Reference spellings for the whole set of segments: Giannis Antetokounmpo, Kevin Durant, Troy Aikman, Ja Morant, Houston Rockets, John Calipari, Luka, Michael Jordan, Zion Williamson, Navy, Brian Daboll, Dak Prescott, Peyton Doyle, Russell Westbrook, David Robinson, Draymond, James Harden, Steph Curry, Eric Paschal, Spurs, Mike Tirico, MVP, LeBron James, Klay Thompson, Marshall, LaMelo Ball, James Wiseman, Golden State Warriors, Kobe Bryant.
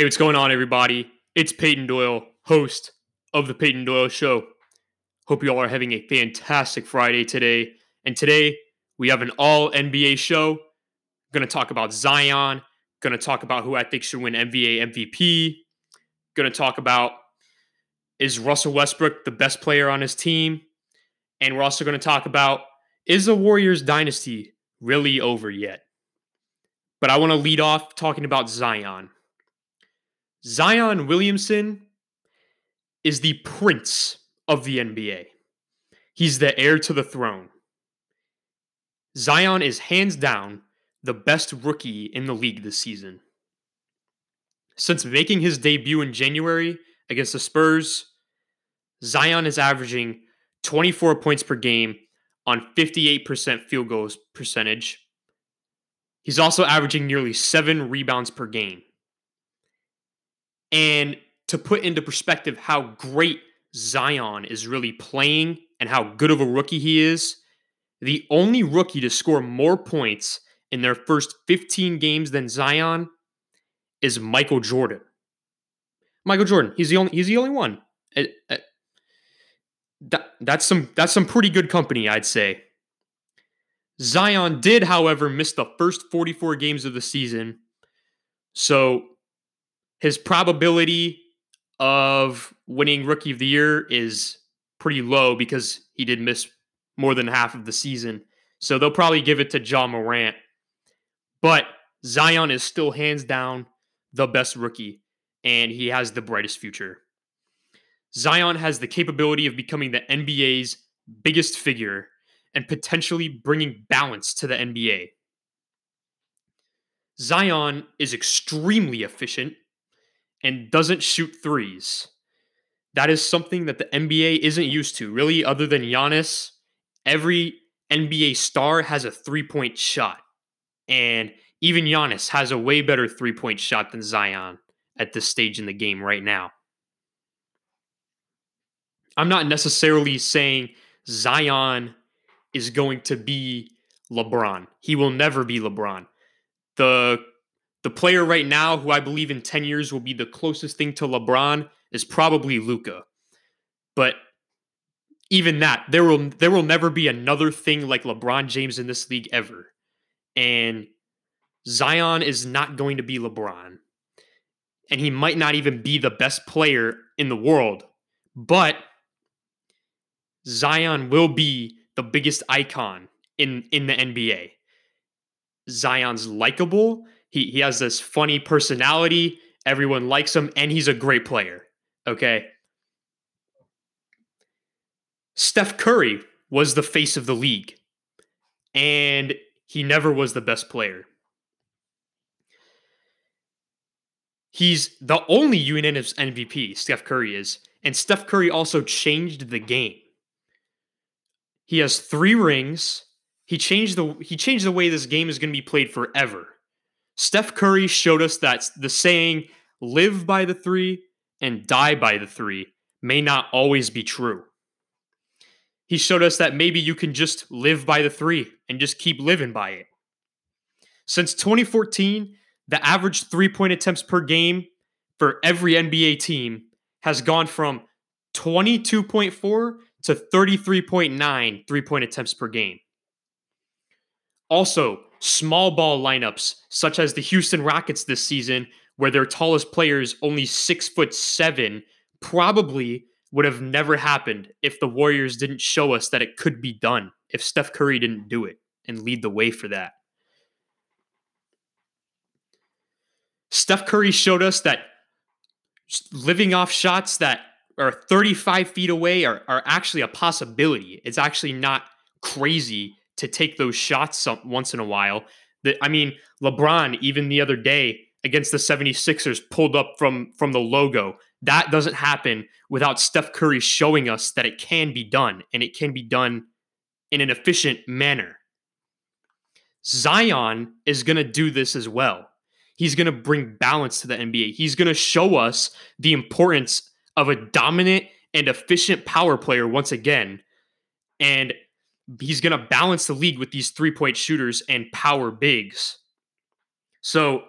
Hey, what's going on, everybody? It's Peyton Doyle, host of The Peyton Doyle Show. Hope you all are having a fantastic Friday today. And today, we have an all-NBA show. Going to talk about Zion. Going to talk about who I think should win NBA MVP. Going to talk about, is Russell Westbrook the best player on his team? And we're also going to talk about, is the Warriors dynasty really over yet? But I want to lead off talking about Zion. Zion Williamson is the prince of the NBA. He's the heir to the throne. Zion is hands down the best rookie in the league this season. Since making his debut in January against the Spurs, Zion is averaging 24 points per game on 58% field goals percentage. He's also averaging nearly 7 rebounds per game. And to put into perspective how great Zion is really playing and how good of a rookie he is, the only rookie to score more points in their first 15 games than Zion is Michael Jordan. Michael Jordan, he's the only one. That's some pretty good company, I'd say. Zion did, however, miss the first 44 games of the season, so his probability of winning Rookie of the Year is pretty low because he did miss more than half of the season. So they'll probably give it to Ja Morant. But Zion is still hands down the best rookie, and he has the brightest future. Zion has the capability of becoming the NBA's biggest figure and potentially bringing balance to the NBA. Zion is extremely efficient and doesn't shoot threes. That is something that the NBA isn't used to. Really, other than Giannis, every NBA star has a three-point shot. And even Giannis has a way better three-point shot than Zion at this stage in the game right now. I'm not necessarily saying Zion is going to be LeBron. He will never be LeBron. The player right now who I believe in 10 years will be the closest thing to LeBron is probably Luka. But even that, there will never be another thing like LeBron James in this league ever. And Zion is not going to be LeBron. And he might not even be the best player in the world. But Zion will be the biggest icon in the NBA. Zion's likable. He has this funny personality. Everyone likes him, and he's a great player. Okay. Steph Curry was the face of the league, and he never was the best player. He's the only unanimous MVP, Steph Curry is, and Steph Curry also changed the game. He has 3 rings. He changed the way this game is going to be played forever. Steph Curry showed us that the saying, live by the three and die by the three, may not always be true. He showed us that maybe you can just live by the three and just keep living by it. Since 2014, the average three-point attempts per game for every NBA team has gone from 22.4 to 33.9 three-point attempts per game. Also, small ball lineups, such as the Houston Rockets this season, where their tallest player is only 6'7", probably would have never happened if the Warriors didn't show us that it could be done, if Steph Curry didn't do it and lead the way for that. Steph Curry showed us that living off shots that are 35 feet away are actually a possibility. It's actually not crazy to take those shots once in a while. LeBron, even the other day against the 76ers, pulled up from the logo. That doesn't happen without Steph Curry showing us that it can be done, and it can be done in an efficient manner. Zion is going to do this as well. He's going to bring balance to the NBA. He's going to show us the importance of a dominant and efficient power player once again, and he's going to balance the league with these three-point shooters and power bigs. So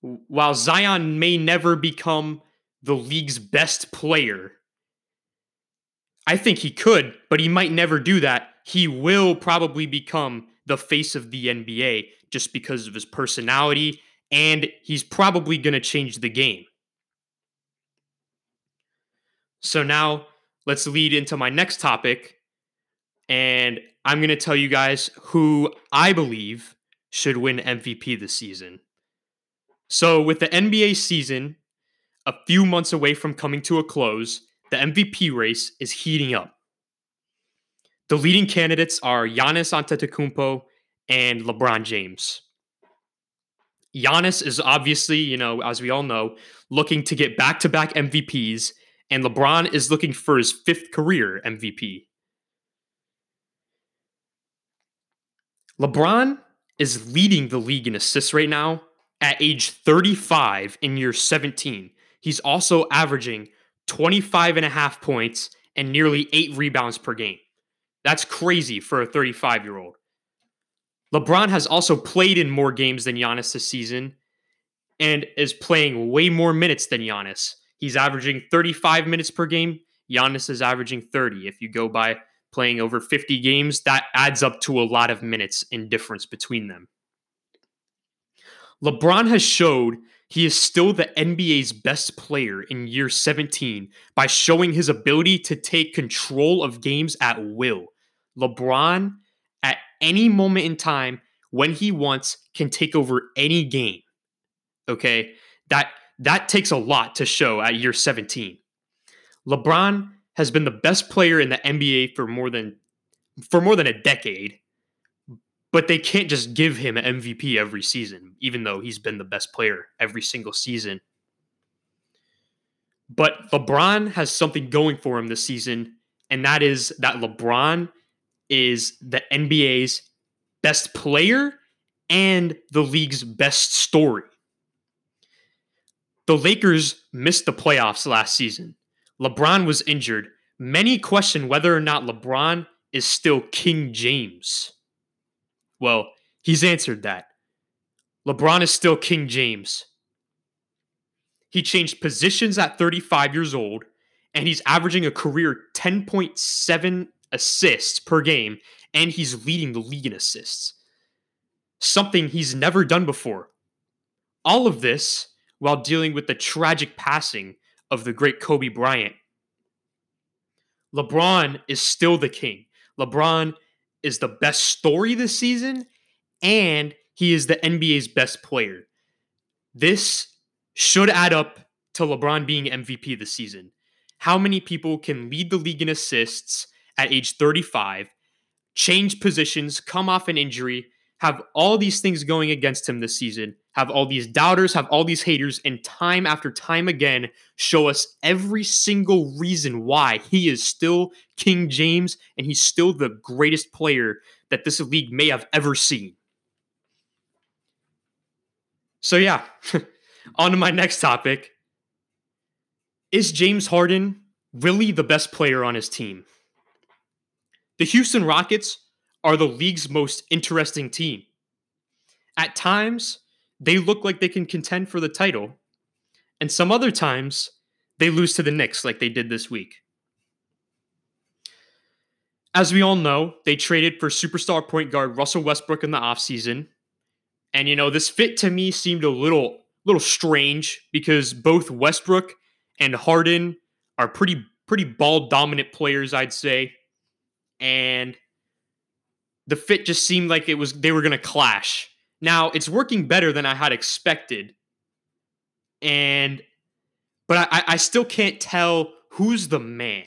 While Zion may never become the league's best player, I think he could, but he might never do that. He will probably become the face of the NBA just because of his personality, and he's probably going to change the game. So now let's lead into my next topic, and I'm going to tell you guys who I believe should win MVP this season. So with the NBA season a few months away from coming to a close, the MVP race is heating up. The leading candidates are Giannis Antetokounmpo and LeBron James. Giannis is obviously, as we all know, looking to get back-to-back MVPs, and LeBron is looking for his fifth career MVP. LeBron is leading the league in assists right now at age 35 in year 17. He's also averaging 25.5 points and nearly 8 rebounds per game. That's crazy for a 35-year-old. LeBron has also played in more games than Giannis this season and is playing way more minutes than Giannis. He's averaging 35 minutes per game. Giannis is averaging 30. If you go by playing over 50 games, that adds up to a lot of minutes in difference between them. LeBron has showed he is still the NBA's best player in year 17 by showing his ability to take control of games at will. LeBron, at any moment in time, when he wants, can take over any game. Okay? That takes a lot to show at year 17. LeBron has been the best player in the NBA for more than a decade, but they can't just give him an MVP every season, even though he's been the best player every single season. But LeBron has something going for him this season, and that is that LeBron is the NBA's best player and the league's best story. The Lakers missed the playoffs last season. LeBron was injured. Many question whether or not LeBron is still King James. Well, he's answered that. LeBron is still King James. He changed positions at 35 years old, and he's averaging a career 10.7 assists per game, and he's leading the league in assists. Something he's never done before. All of this while dealing with the tragic passing of the great Kobe Bryant. LeBron is still the king. LeBron is the best story this season, and he is the NBA's best player. This should add up to LeBron being MVP this season. How many people can lead the league in assists at age 35, change positions, come off an injury, have all these things going against him this season, have all these doubters, have all these haters, and time after time again, show us every single reason why he is still King James and he's still the greatest player that this league may have ever seen. So yeah, on to my next topic. Is James Harden really the best player on his team? The Houston Rockets are the league's most interesting team. At times, they look like they can contend for the title, and some other times, they lose to the Knicks like they did this week. As we all know, they traded for superstar point guard Russell Westbrook in the offseason, and this fit to me seemed a little strange because both Westbrook and Harden are pretty ball-dominant players, I'd say, and the fit just seemed like they were going to clash. Now, it's working better than I had expected. But I still can't tell who's the man.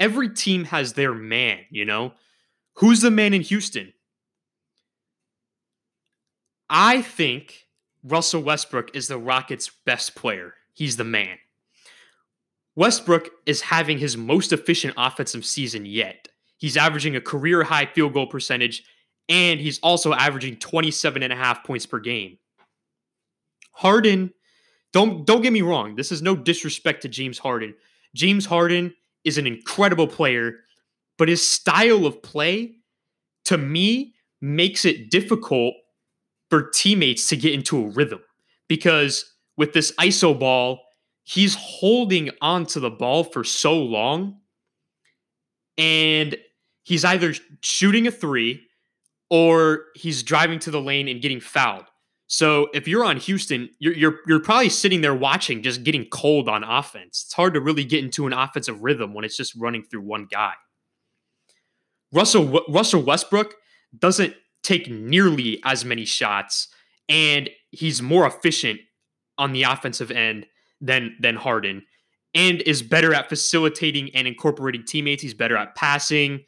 Every team has their man, Who's the man in Houston? I think Russell Westbrook is the Rockets' best player. He's the man. Westbrook is having his most efficient offensive season yet. He's averaging a career-high field goal percentage, and he's also averaging 27.5 points per game. Harden, don't get me wrong. This is no disrespect to James Harden. James Harden is an incredible player, but his style of play, to me, makes it difficult for teammates to get into a rhythm because with this iso ball, he's holding onto the ball for so long, and he's either shooting a three or he's driving to the lane and getting fouled. So if you're on Houston, you're probably sitting there watching, just getting cold on offense. It's hard to really get into an offensive rhythm when it's just running through one guy. Russell Westbrook doesn't take nearly as many shots, and he's more efficient on the offensive end than Harden, and is better at facilitating and incorporating teammates. He's better at passing.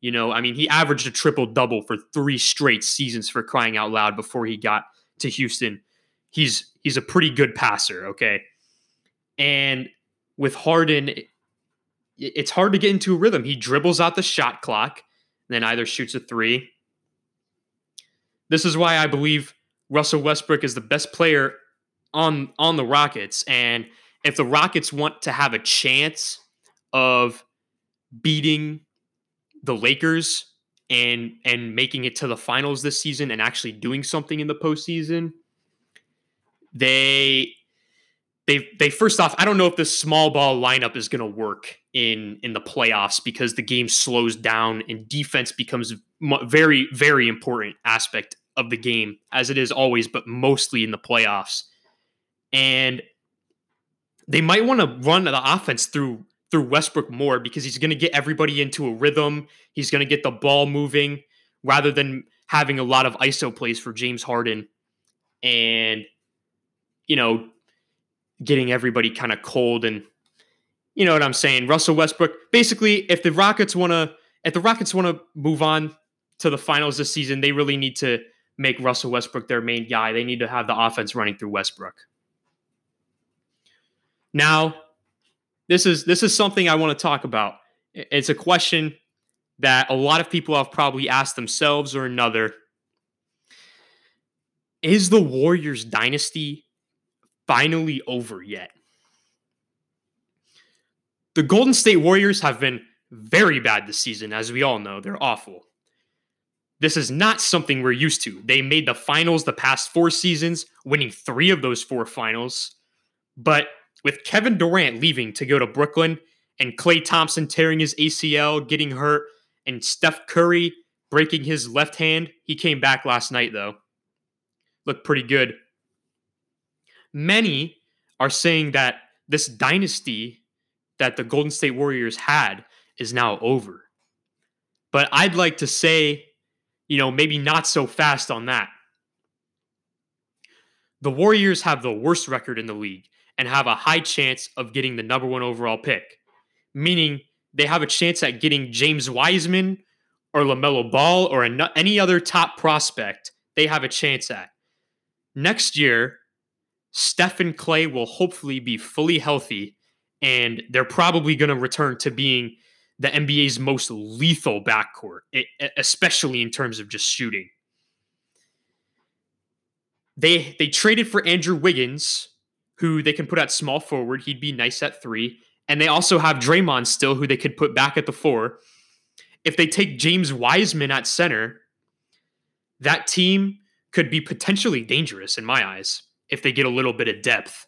You know, I mean, he averaged a triple-double for 3 straight seasons, for crying out loud, before he got to Houston. He's a pretty good passer, okay? And with Harden, it's hard to get into a rhythm. He dribbles out the shot clock, then either shoots a three. This is why I believe Russell Westbrook is the best player on the Rockets. And if the Rockets want to have a chance of beating the Lakers and making it to the finals this season and actually doing something in the postseason, they first off, I don't know if this small ball lineup is going to work in the playoffs, because the game slows down and defense becomes a very, very important aspect of the game, as it is always, but mostly in the playoffs. And they might want to run the offense through Westbrook more, because he's going to get everybody into a rhythm. He's going to get the ball moving, rather than having a lot of ISO plays for James Harden and, you know, getting everybody kind of cold. And you know what I'm saying? Russell Westbrook, basically, if the Rockets want to move on to the finals this season, they really need to make Russell Westbrook their main guy. They need to have the offense running through Westbrook. Now, this is something I want to talk about. It's a question that a lot of people have probably asked themselves or another. Is the Warriors dynasty finally over yet? The Golden State Warriors have been very bad this season, as we all know. They're awful. This is not something we're used to. They made the finals the past 4 seasons, winning 3 of those 4 finals. But with Kevin Durant leaving to go to Brooklyn, and Klay Thompson tearing his ACL, getting hurt, and Steph Curry breaking his left hand — he came back last night, though, looked pretty good — many are saying that this dynasty that the Golden State Warriors had is now over. But I'd like to say, you know, maybe not so fast on that. The Warriors have the worst record in the league and have a high chance of getting the #1 overall pick, meaning they have a chance at getting James Wiseman or LaMelo Ball or any other top prospect. They have a chance at. Next year, Steph and Klay will hopefully be fully healthy, and they're probably going to return to being the NBA's most lethal backcourt, especially in terms of just shooting. They traded for Andrew Wiggins, who they can put at small forward. He'd be nice at 3. And they also have Draymond still, who they could put back at the 4. If they take James Wiseman at center, that team could be potentially dangerous in my eyes if they get a little bit of depth.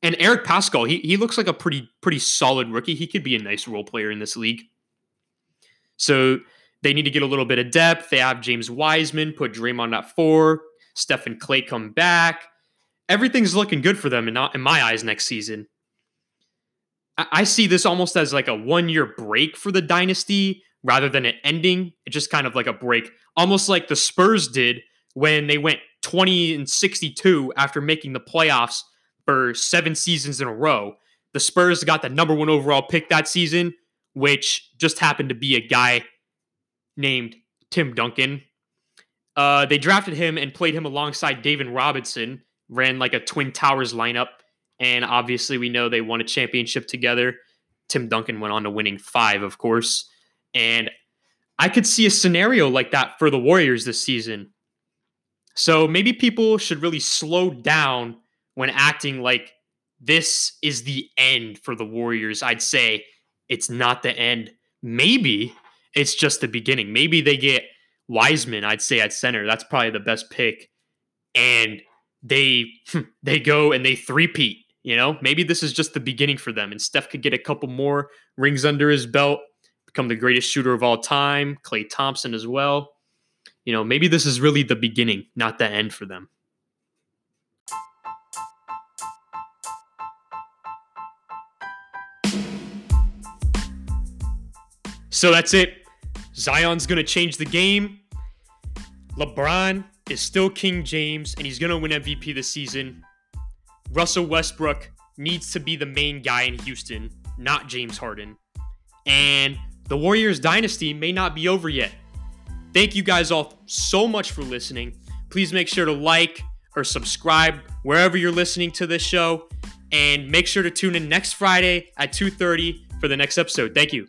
And Eric Paschal, he looks like a pretty solid rookie. He could be a nice role player in this league. So they need to get a little bit of depth. They have James Wiseman, put Draymond at 4. Steph and Klay come back. Everything's looking good for them in my eyes next season. I see this almost as like a 1-year break for the dynasty rather than it ending. It's just kind of like a break, almost like the Spurs did when they went 20-62 after making the playoffs for 7 seasons in a row. The Spurs got the #1 overall pick that season, which just happened to be a guy named Tim Duncan. They drafted him and played him alongside David Robinson, ran like a Twin Towers lineup, and obviously we know they won a championship together. Tim Duncan went on to winning 5, of course. And I could see a scenario like that for the Warriors this season. So maybe people should really slow down when acting like this is the end for the Warriors. I'd say it's not the end. Maybe it's just the beginning. Maybe they get Wiseman, I'd say, at center. That's probably the best pick. And they go and they three-peat. You know, maybe this is just the beginning for them, and Steph could get a couple more rings under his belt, become the greatest shooter of all time, Klay Thompson as well. You know, maybe this is really the beginning, not the end for them. So that's it. Zion's going to change the game. LeBron is still King James, and he's going to win MVP this season. Russell Westbrook needs to be the main guy in Houston, not James Harden. And the Warriors dynasty may not be over yet. Thank you guys all so much for listening. Please make sure to like or subscribe wherever you're listening to this show. And make sure to tune in next Friday at 2:30 for the next episode. Thank you.